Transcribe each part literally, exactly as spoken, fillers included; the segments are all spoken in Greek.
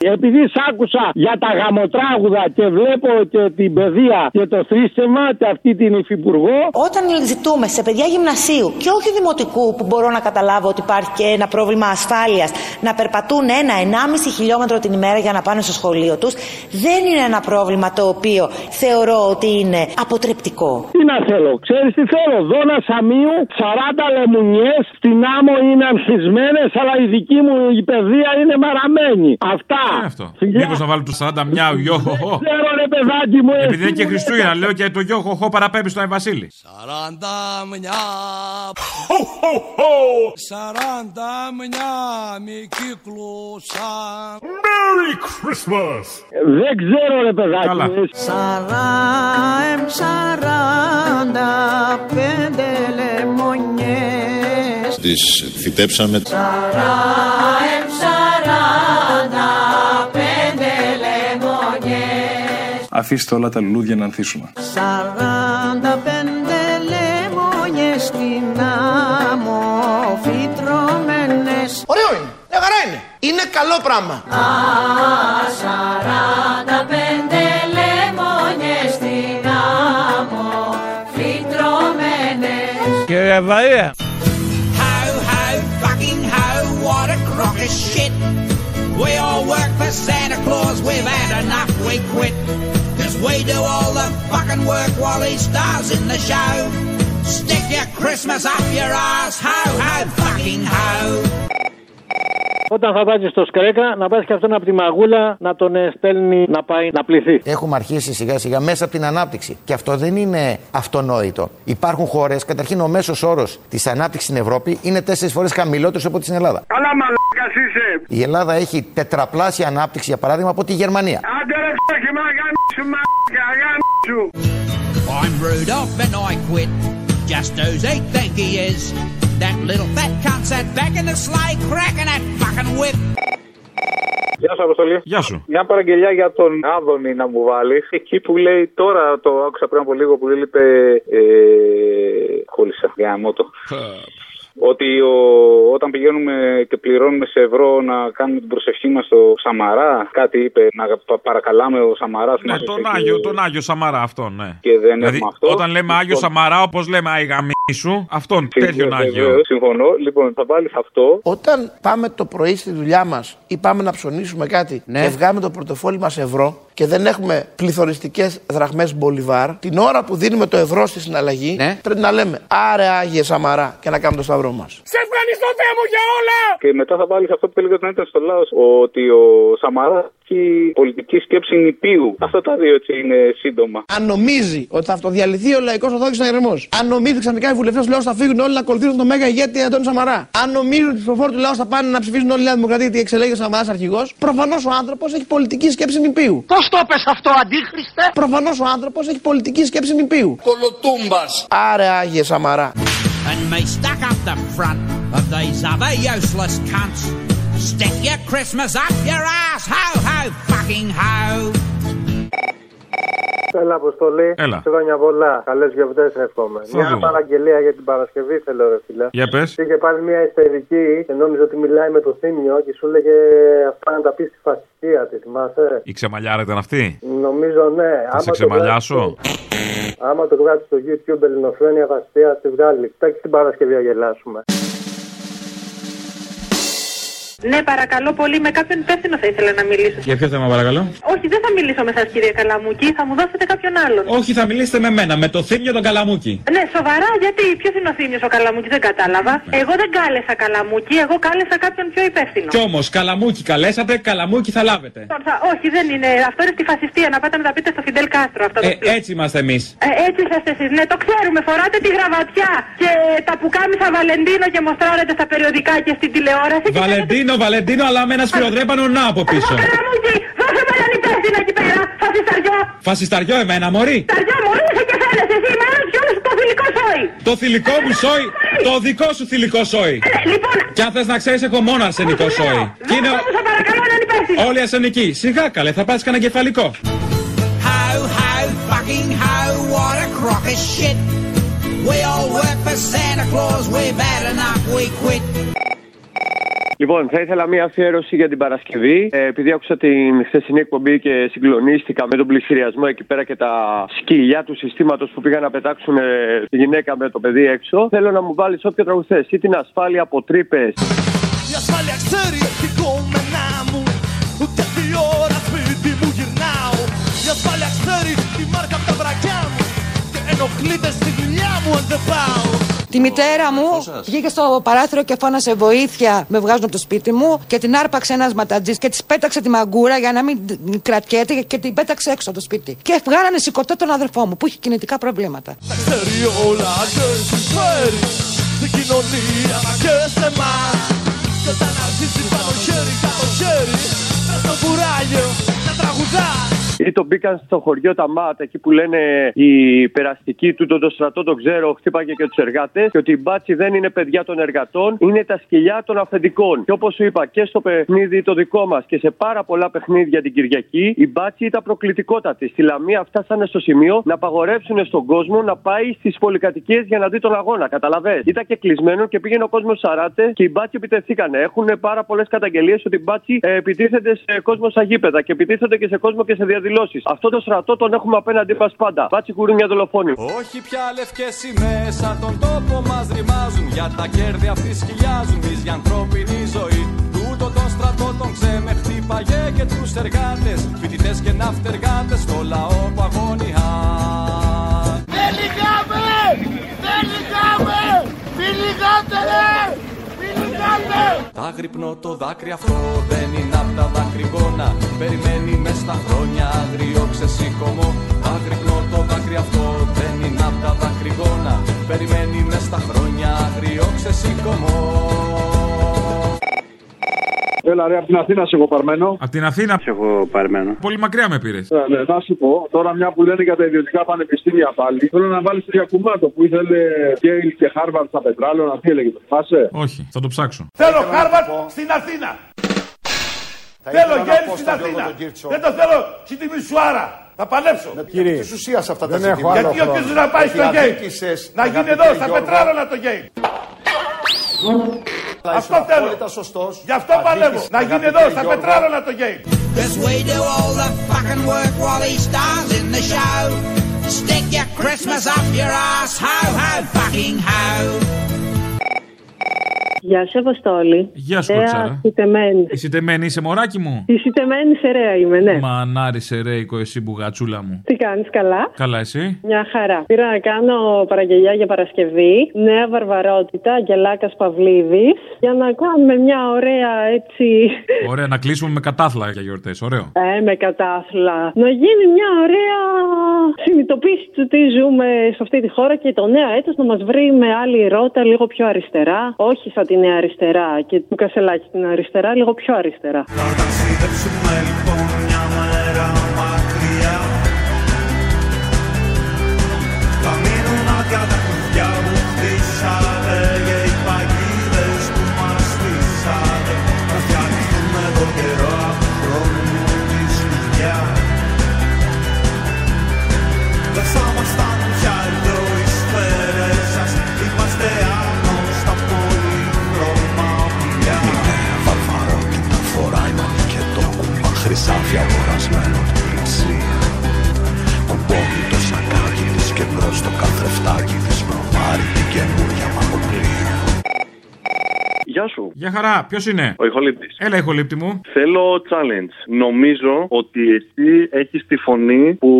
Επειδή σ' άκουσα για τα γαμοτράγουδα και βλέπω και την παιδεία και το θρήσκευμα και αυτή την υφυπουργό. Όταν ζητούμε σε παιδιά γυμνασίου και όχι δημοτικού, που μπορώ να καταλάβω ότι υπάρχει και ένα πρόβλημα ασφάλειας, να περπατούν ένα-ενάμιση χιλιόμετρο την ημέρα για να πάνε στο σχολείο τους, δεν είναι ένα πρόβλημα το οποίο θεωρώ ότι είναι αποτρεπτικό. Τι να θέλω, ξέρεις τι θέλω, δώνα σαμίου, σαράντα λεμουνιές, στην άμμο είναι αμφισμένες, αλλά η δική μου η παιδεία είναι μαραμένη. Αυτά. Μήπως να βάλω τους σαράντα μια γιοχοχο. Δεν ξέρω ρε παιδάκι μου. Επειδή είναι και Χριστούγεννα, λέω και το γιοχοχο παραπέμπει στον Βασίλη. Σαράντα μια. Χοχοχο. Σαράντα μια μη κύκλωσαν. Merry Christmas. Δεν ξέρω ρε παιδάκι μου. Σαράεμ σαράντα πέντε λεμονιές. Τις φυτέψαμε. Σαράεμ σαράντα. Αφήστε όλα τα λουλούδια να ανθίσουν. Σαράντα πέντε λεμόνιες στην άμμο φυτρωμένες. Ωραίο είναι, μια χαρά είναι. Είναι καλό πράγμα. Α, σαράντα πέντε λεμόνιες στην άμμο φυτρωμένες. Κύριε Βαρία. How, how, fucking how, what a crock of shit. We all work for Santa Claus, we've had enough, we quit. We do all the fucking work while he stars in the show. Stick your Christmas up your ass, ho, ho, fucking ho. Όταν θα βάζει στο σκρέκα, να βάζει και αυτόν από τη μαγούλα να τον στέλνει να πάει να πληθεί. Έχουμε αρχίσει σιγά σιγά μέσα από την ανάπτυξη. Και αυτό δεν είναι αυτονόητο. Υπάρχουν χώρες, καταρχήν ο μέσος όρος της ανάπτυξης στην Ευρώπη είναι τέσσερις φορές χαμηλότερος από ό,τι στην Ελλάδα. Καλά, μαλάκας είσαι. Η Ελλάδα έχει τετραπλάσια ανάπτυξη, για παράδειγμα, από τη Γερμανία. Άντε ρε ψάχη, μαγάμισου, μαλάκα, γάμισου. I'm Rudolph and I quit. Just who's he think he is. That little fat cunt sat back in the sleigh cracking that fucking whip. Γεια σου, Αποστολή. Γεια σου. Μια παραγγελιά για τον Άδωνη να μου βάλεις. Εκεί που λέει τώρα, το άκουσα πριν από λίγο που είπε. Ε, κόλλησα. Για μότο. Ότι ο, όταν πηγαίνουμε και πληρώνουμε σε ευρώ να κάνουμε την προσευχή μας στο Σαμαρά, κάτι είπε, να παρακαλάμε ο Σαμαράς. Ναι, τον Άγιο, και... τον Άγιο Σαμαρά, αυτόν, ναι. Και δεν δηλαδή, αυτό, όταν λέμε Άγιο το... Σαμαρά, όπως λέμε αιγαμί σου, αυτόν, τέτοιον Άγιο. Συμφωνώ, λοιπόν, θα βάλεις αυτό. Όταν πάμε το πρωί στη δουλειά μας ή πάμε να ψωνίσουμε κάτι, ναι, και βγάμε το πορτοφόλι μας ευρώ και δεν έχουμε πληθωριστικές δραχμές μπολιβάρ, την ώρα που δίνουμε το ευρώ στη συναλλαγή, ναι, πρέπει να λέμε άρε Άγιε Σαμαρά και να κάνουμε το σταυρό μας. Σε ευχαριστώ Θεέ μου για όλα! Και μετά θα βάλεις αυτό που έλεγε όταν ήταν στο Λάος, ότι ο Σαμαρά έχει πολιτική σκέψη νηπίου. Αυτά τα δύο έτσι είναι σύντομα. Αν νομίζει ότι θα αυτοδιαλυθεί ο λαϊκός ορθόδοξος αγερμός, αν νομίζει ξαφνικά οι βουλευτές Λάος θα φύγουν όλοι να ακολουθήσουν τον μέγα ηγέτη Αντώνη Σαμαρά, αν νομίζουν ότι οι ψηφοφόροι του Λάος θα πάνε να ψηφίζουν όλη η Νέα Δημοκρατία γιατί εξελέγει ο Σαμαράς αρχηγός, προφανώς ο άνθρωπος έχει πολιτική σκέψη νηπίου. Το πες αυτό, αντίχριστε! Προφανώς ο άνθρωπος έχει πολιτική σκέψη νηπίου. Κολοτούμπας! Άρε Άγιε Σαμαρά! And me stuck up the front of these other useless cunts. Stick your Christmas up your ass, ho, ho, fucking ho! Έλα, Αποστολή. Έλα. Χρόνια πολλά. Καλές γιορτές εύχομαι. Μια δούμε. Παραγγελία για την Παρασκευή θέλω, ρε φίλε. Για πες. Είχε πάλι μια ιστερική και νόμιζε ότι μιλάει με το Θήμιο και σου λέγε αυτά να τα πει στη φασιστία, τη θυμάσαι. Η ξεμαλιάρα ήταν αυτή. Νομίζω ναι. Θα σε ξεμαλιάσω. Άμα το κράτη στο YouTube Ελληνοφρένεια φασιστία, τη βγάλει. Φτιάξει την Παρασκευή να γελάσουμε. Ναι, παρακαλώ πολύ, με κάποιον υπεύθυνο θα ήθελα να μιλήσω. Για ποιο θέμα, παρακαλώ? Όχι, δεν θα μιλήσω με σας, κύριε Καλαμούκη, θα μου δώσετε κάποιον άλλον. Όχι, θα μιλήσετε με μένα, με το Θήμιο τον Καλαμούκη. Ναι, σοβαρά, γιατί ποιο είναι ο Θήμιος ο Καλαμούκης, δεν κατάλαβα. Ναι. Εγώ δεν κάλεσα Καλαμούκη, εγώ κάλεσα κάποιον πιο υπεύθυνο. Κι όμως, Καλαμούκη καλέσατε, Καλαμούκη θα λάβετε. Θα... Όχι, δεν είναι. Αυτό είναι στη φασιστία, να πάτε να τα πείτε στο Φιντελ Κάστρο αυτό. Ε, έτσι είμαστε εμείς. Ε, έτσι είσαστε εσείς, ναι, το ξέρουμε. Φοράτε τη γραβατιά και τα πουκάμισα Βαλεντίνο και μοστράρετε στα περιοδικά και στην τηλεόραση. Βαλεντίνο. Είναι ο Βαλεντίνο, αλλά με ένα σφυροδρέπανο να από πίσω. Καλαμούκι, δώσε με έναν υπεύθυνο εκεί πέρα, φασισταριό. Φασισταριό, εμένα, μωρή. Φασισταριό, μωρή, είσαι και θέλεσαι εσύ, εμένα και όλο το θηλυκό σόι. Το θηλυκό μου σόι, το δικό σου θηλυκό σόι. Λοιπόν. Κι αν θες να ξέρεις, έχω μόνο αρσενικό σόι. Και είναι. Σα παρακαλώ, έναν υπεύθυνο. Όλοι αρσενικοί, σιγά καλέ, θα πας κανένα κεφαλικό. How, how, fucking how, what a crock of shit. We all work for Santa Claus, we're bad enough, we quit. Λοιπόν, θα ήθελα μία αφιέρωση για την Παρασκευή. Ε, επειδή άκουσα την χθεσινή εκπομπή και συγκλονίστηκα με τον πληστηριασμό εκεί πέρα και τα σκυλιά του συστήματος που πήγαν να πετάξουν ε, τη γυναίκα με το παιδί έξω, θέλω να μου βάλεις όποιο τραγούδι θες ή την ασφάλεια από τρύπες. Η ασφάλεια ξέρει την κόμενά μου, ούτε δύο ώρα σπίτι μου γυρνάω. Η ασφάλεια ξέρει τη μάρκα από τα βρακιά μου και ενοχλείται στη δουλειά μου αν δεν πάω. Τη μητέρα μου βγήκε στο παράθυρο και φώνασε βοήθεια, με βγάζουν από το σπίτι μου, και την άρπαξε ένας ματατζής και της πέταξε τη μαγκούρα για να μην κρατιέται και την πέταξε έξω από το σπίτι. Και βγάλανε σηκωτό τον αδερφό μου που είχε κινητικά προβλήματα. Τα ξέρει όλα και συμφέρει στην κοινωνία και σε εμάς. Και όταν αρχίζει πάνω χέρι, κάτω χέρι, μες στο κουράγιο να τραγουδά. Ή τον μπήκαν στο χωριό τα ΜΑΤ, εκεί που λένε οι περαστικοί του, τον το στρατό τον ξέρω, χτύπαγε και τους εργάτες. Και ότι οι μπάτσοι δεν είναι παιδιά των εργατών, είναι τα σκυλιά των αφεντικών. Και όπως σου είπα και στο παιχνίδι το δικό μας και σε πάρα πολλά παιχνίδια την Κυριακή, οι μπάτσοι ήταν προκλητικότατοι. Στη Λαμία φτάσανε στο σημείο να απαγορεύσουν στον κόσμο να πάει στις πολυκατοικίες για να δει τον αγώνα. Καταλαβες. Ήταν και κλεισμένο και πήγαινε ο κόσμος στους αράτε και οι μπάτσοι επιτεθήκανε. Έχουν πάρα πολλές καταγγελίες ότι οι μπάτσοι επιτίθενται σε κόσμο στα γήπεδα και επιτίθενται και σε κόσμο και σε διαδηλώσεις. Αυτό το στρατό τον έχουμε απέναντί μας πάντα. Μπάτσι κουρούνια δολοφόνοι. Όχι πια λευκές σημαίες σαν τον τόπο μας ρημάζουν. Για τα κέρδη αυτοί σκυλιάζουν. Εις για ανθρώπινη ζωή. Τούτο τον στρατό τον ξέμε χτύπαγε και τους εργάτες. Φοιτητές και ναυτεργάτες στο λαό που αγωνιά. Δεν λυγάμε! Δεν λυγάμε! Μην λυγάτε ρε! Μην λυγάτε! Τα γρυπνώ το δάκρυ αυτό δεν είναι απ' τα δακρυγόνα. Περιμένει μες τα χρόνια άγριο ξεσηκωμό. Άγρυπνο το δάκρυ αυτό δεν είναι απ' τα δακρυγόνα. Περιμένει μες τα χρόνια άγριο ξεσηκωμό. Έλα ρε, από την Αθήνα σε εγώ παρμένο. Από την Αθήνα σε εγώ παρμένο. Πολύ μακριά με πήρες. Ε, ναι, να σου πω, τώρα μια που λένε για τα ιδιωτικά πανεπιστήμια πάλι, θέλω να βάλεις το διακουμάτο που ήθελε Γκέιλ και Χάρβαρντ στα πετράλαινα. Τι έλεγε, το θυμάσαι? Όχι, θα το ψάξω. Θέλω Χάρβαρντ στην Αθήνα. Θέλω Γκέιλ στην Αθήνα. Δεν το θέλω στην Τιμισουάρα. Θα παλέψω. Κύριε, της ουσίας αυτά τα ζητήματα. Γιατί ο κύριος να πάει στο Γκέιλ. Να γίνει εδώ, στα πετράλαινα το Γκέιλ. Αυτό θέλω. Γι' αυτό παλεύω. Να γίνει εδώ στα πετράλαινα το γκέι. Γεια σου, Αποστόλη. Γεια σου, Κοτσάρα. Είσαι τεμένη, είσαι μωράκι μου. Είσαι τεμένη, σερέα είμαι, ναι. Μα ανάρι, σερέικο, εσύ μπουγατσούλα μου. Τι κάνεις, καλά? Καλά, εσύ? Μια χαρά. Πήρα να κάνω παραγγελιά για Παρασκευή. Νέα βαρβαρότητα, Γελάκας Παυλίδης. Για να κάνουμε μια ωραία έτσι. Ωραία, να κλείσουμε με κατάθλα για γιορτές. Ωραίο. Ε, με κατάθλα. Να γίνει μια ωραία συνειδητοποίηση του τι ζούμε σε αυτή τη χώρα και το νέο έτος να μας βρει με άλλη ρότα, λίγο πιο αριστερά. Όχι σαν την αριστερά και του Κασελάκη την αριστερά, λίγο πιο αριστερά. Θα ταξιδέψουμε λοιπόν μια μέρα μακριά. Θα μείνουν άδεια τα κουφιά που χτίσατε και οι παγίδες που μας στήσατε. Θα φτιάξουμε το καιρό από χρόνο τη σκουτιά. Δεν θα μας στάνουν πια εδώ οι σφαίρες σας. Είμαστε άνω στα πόλη. Χρυσάφια αγορασμένο του πλησία. Κουμπόκι το σακάκι της και μπρος το καθρεφτάκι της προβάρει την καινούρια μαγοπλία. Γεια σου. Γεια χαρά. Ποιος είναι? Ο Ιχολύπτης. Έλα, Ιχολύπτη μου. Θέλω challenge. Νομίζω ότι εσύ έχεις τη φωνή που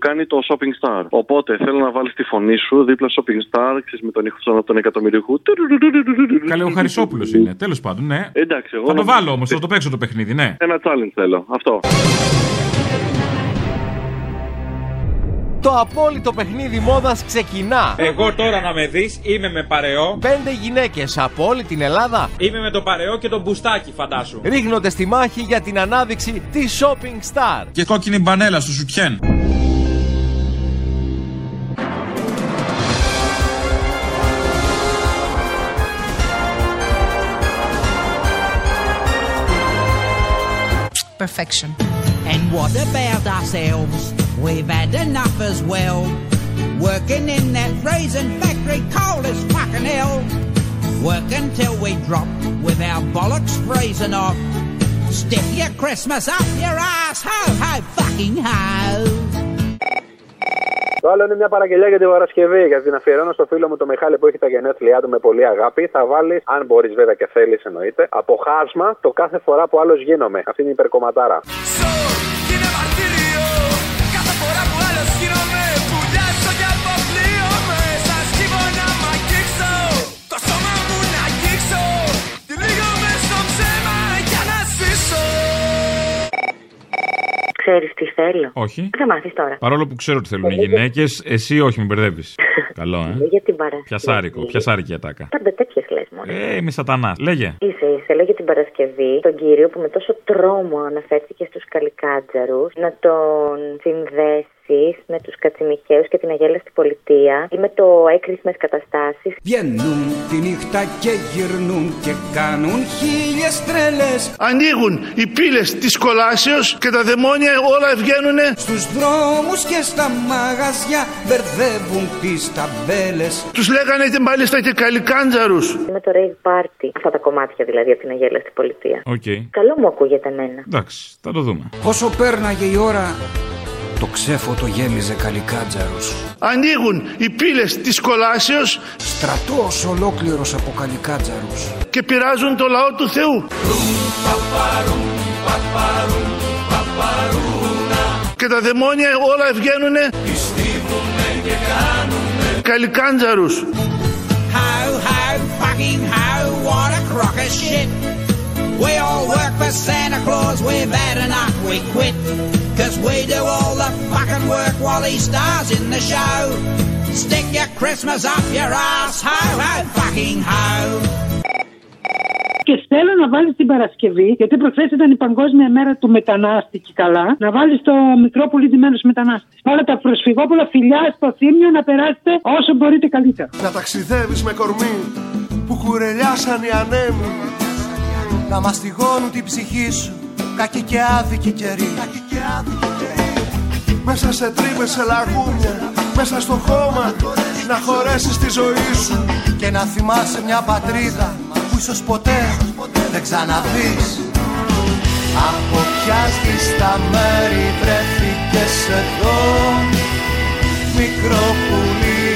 κάνει το Shopping Star. Οπότε θέλω να βάλεις τη φωνή σου δίπλα Shopping Star, ξέρεις, με τον ήχο των εκατομμυριούχου. Καλέ, ο Χαρισόπουλος είναι. Τέλος πάντων, ναι. Εντάξει, εγώ. Θα το βάλω όμως, θα το παίξω το παιχνίδι, ναι. Ένα challenge θέλω. Αυτό. Το απόλυτο παιχνίδι μόδας ξεκινά. Εγώ τώρα να με δεις, είμαι με παρεό. Πέντε γυναίκες από όλη την Ελλάδα. Είμαι με το παρεό και το μπουστάκι, φαντάσου. Ρίχνονται στη μάχη για την ανάδειξη της Shopping Star. Και κόκκινη μπανέλα στο σουτιέν. Perfection. And what about ourselves? We've had enough as well. Working in that raisin factory cold as fucking hell. Working till we drop. with our bollocks freezing off. Step your Christmas up your ass, ho, ho, fucking ho. Το άλλο είναι μια παραγγελιά για την Παρασκευή, γιατί την αφιερώνω στο φίλο μου το Μιχάλη που έχει τα γενέθλιά του με πολύ αγάπη. Θα βάλει, αν μπορεί βέβαια και θέλει, εννοείται, από χάσμα το κάθε φορά που άλλο γίνομαι. Αυτή είναι η υπερκομματάρα. Ξέρεις τι θέλω. Όχι. Θα μάθεις τώρα. Παρόλο που ξέρω τι θέλουν οι γυναίκες, εσύ όχι, μην μπερδεύεις. Καλό, ε. Για την Παρασκευή. Πιασάρικο, πιασάρικη ατάκα. Πάντα τέτοιες λες μόνο. Ε, είμαι σατανάς. Λέγε. Είσαι, είσαι. Λέγε την Παρασκευή τον κύριο που με τόσο τρόμο αναφέρθηκε στους καλικάτζαρους να τον συνδέσει με τους κατσιμιχαίους και την αγέλαστη πολιτεία ή με το έκρησμες καταστάσεις. Βγαίνουν τη νύχτα και γυρνούν και κάνουν χίλιες τρέλες. Ανοίγουν οι πύλες της κολάσεως και τα δαιμόνια όλα βγαίνουνε. Στους δρόμους και στα μαγαζιά μπερδεύουν τις ταμπέλες. Τους λέγανε και μάλιστα και καλικάντζαρους. Με το rave party. Αυτά τα κομμάτια δηλαδή από την αγέλαστη πολιτεία. Okay. Καλό μου ακούγεται εμένα. Εντάξει, θα το δούμε. Όσο πέρναγε η ώρα, το ξέφωτο γέμιζε καλικάτζαρους. Ανοίγουν οι πύλες της κολάσεως. Στρατός ολόκληρος από καλικάτζαρους. Και πειράζουν το λαό του Θεού. Και τα δαιμόνια όλα ευγαίνουνε. Καλικάντζαρους. How, how, fucking how, what a crock of shit. We all work for Santa Claus, we've had enough, we quit. Cause we do all the fucking work while he stars in the show. Stick your Christmas up your ass, ho, ho, fucking ho. Και θέλω να βάλεις την Παρασκευή, γιατί προχθές ήταν η Παγκόσμια Μέρα του Μετανάστη και καλά, να βάλεις το μικρό πολύ ντυμένος μετανάστη. Όλα τα προσφυγόπουλα φιλιά στο Θύμιο, να περάσετε όσο μπορείτε καλύτερα. Να ταξιδεύεις με κορμί που κουρελιάσαν οι ανέμοι, να μαστιγώνουν την ψυχή σου κακή και άδικη καιρή. Μέσα σε τρύπες, σε λαγούμια, μέσα στο χώμα να χωρέσεις τη ζωή σου και να θυμάσαι μια πατρίδα που ίσως ποτέ δεν ξαναδείς. Από ποια στα μέρη βρέθηκες εδώ, μικρό πουλί,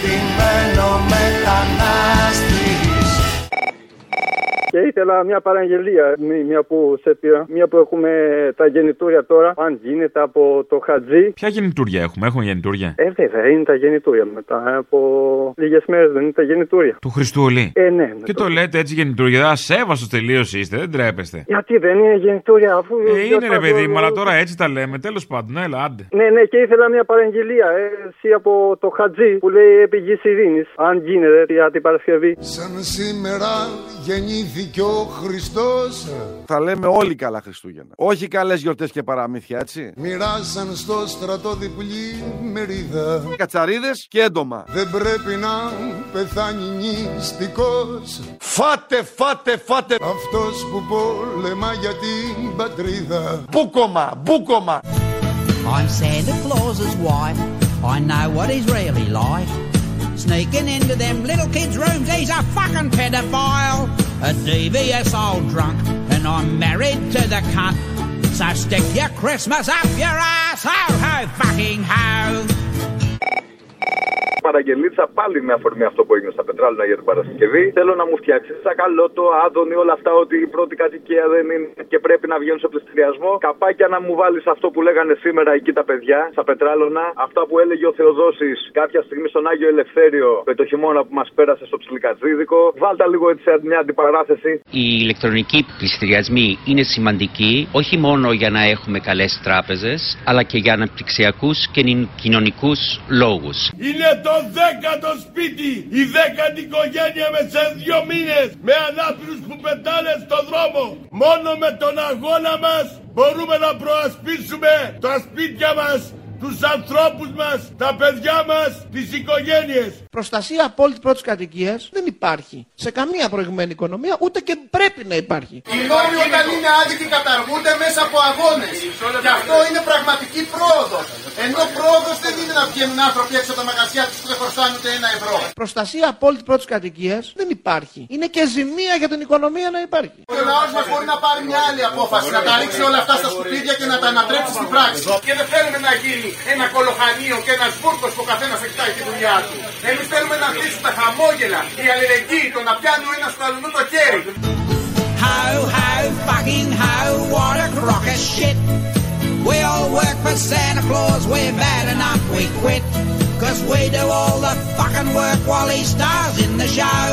ντυμένο μετανάστη. Και ήθελα μια παραγγελία, μια που σε πήρα, μια που έχουμε τα γεννητούρια τώρα, αν γίνεται από το Χατζή. Ποια γεννητούρια έχουμε, έχουμε γεννητούρια. Ε, βέβαια, είναι τα γεννητούρια. Μετά από λίγες μέρες δεν είναι τα γεννητούρια. Του Χριστούλη. Ε, ναι. Και το, το λέτε έτσι γεννητούρια, ασέβαστος τελείως είστε, δεν τρέπεστε. Γιατί δεν είναι γεννητούρια, αφού. Ε, είναι ρε παιδί μου, αλλά τώρα έτσι τα λέμε, τέλος πάντων, έλα, άντε. Ναι, ναι, και ήθελα μια παραγγελία, ε, εσύ από το Χατζή που λέει επί γης ειρήνης, αν γίνεται για την Παρασκευή. Σαν σήμερα γεννήθηκε και ο Χριστός. Θα λέμε όλοι καλά Χριστούγεννα. Όχι καλές γιορτές και παραμύθια, έτσι. Μοιράσαν στο στρατό διπλή μερίδα. Κατσαρίδες και έντομα. Δεν πρέπει να πεθάνει νηστικός. Φάτε, φάτε, φάτε. Αυτός που πολεμά για την πατρίδα. Μπούκομα, μπούκομα. I'm Santa Claus's wife. I know what he's really like. Sneaking into them little kids' rooms, he's a fucking pedophile. A devious old drunk, and I'm married to the cunt. So stick your Christmas up your ass, ho, ho, fucking ho. Παραγγελίτσα πάλι με αφορμή αυτό που έγινε στα Πετράλινα για την Παρασκευή. Θέλω να μου φτιάξει τσακαλό, το άδωνη, όλα αυτά ότι η πρώτη κατοικία δεν είναι και πρέπει να βγαίνουν σε πληστηριασμό. Καπάκια να μου βάλει αυτό που λέγανε σήμερα εκεί τα παιδιά στα Πετράλωνα. Αυτά που έλεγε ο Θεοδόσης κάποια στιγμή στον Άγιο Ελευθέριο με το χειμώνα που μας πέρασε στο ψιλικατζίδικο. Βάλτα λίγο έτσι μια αντιπαράθεση. Οι ηλεκτρονικοί πληστηριασμοί είναι σημαντικοί όχι μόνο για να έχουμε καλές τράπεζες, αλλά και για αναπτυξιακούς και κοινωνικούς λόγους. Είναι το δέκατο σπίτι, η δέκατη οικογένεια μέσα σε δύο μήνες με ανάπηρους που πετάνε στον δρόμο. Μόνο με τον αγώνα μας μπορούμε να προασπίσουμε τα σπίτια μας, τους ανθρώπους μας, τα παιδιά μας, τις οικογένειες. Προστασία απόλυτη πρώτης κατοικίας δεν υπάρχει σε καμία προηγμένη οικονομία, ούτε και πρέπει να υπάρχει. Οι νόμοι όταν είναι άδικοι καταργούνται μέσα από αγώνες. Και αυτό είναι πραγματική πρόοδος. Ενώ πρόοδος δεν είναι να βγαίνουν άνθρωποι έξω από τα μαγαζιά τους που δεν χρωστάνε ούτε ένα ευρώ. Προστασία απόλυτη πρώτης κατοικίας δεν υπάρχει. Είναι και ζημία για την οικονομία να υπάρχει. Ο λαός μας μπορεί να πάρει μια άλλη απόφαση, να τα ρίξει όλα αυτά στα σκουπίδια και να τα ανατρέψει στην πράξη. Και δεν θέλουμε να γίνει ένα κολοχανείο και ένας βούρκος που ο καθένας εκτάει τη δουλειά του. Εμείς θέλουμε να αφήσουμε τα χαμόγελα, η αλληλεγγύη, το να πιάνουν ένα στο αλλού το χέρι. How, how, fucking how, what a crock of shit. We all work for Santa Claus, we're bad enough, we quit. Cause we do all the fucking work while he stars in the show.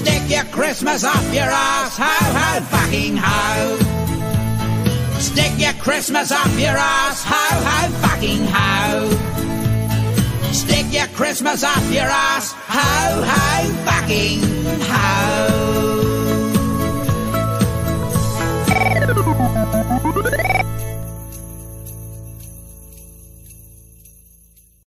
Stick your Christmas up your ass, how, how, fucking how. Stick your Christmas up your ass, how, how, fucking how. Stick your Christmas up your ass, ho, ho, fucking ho.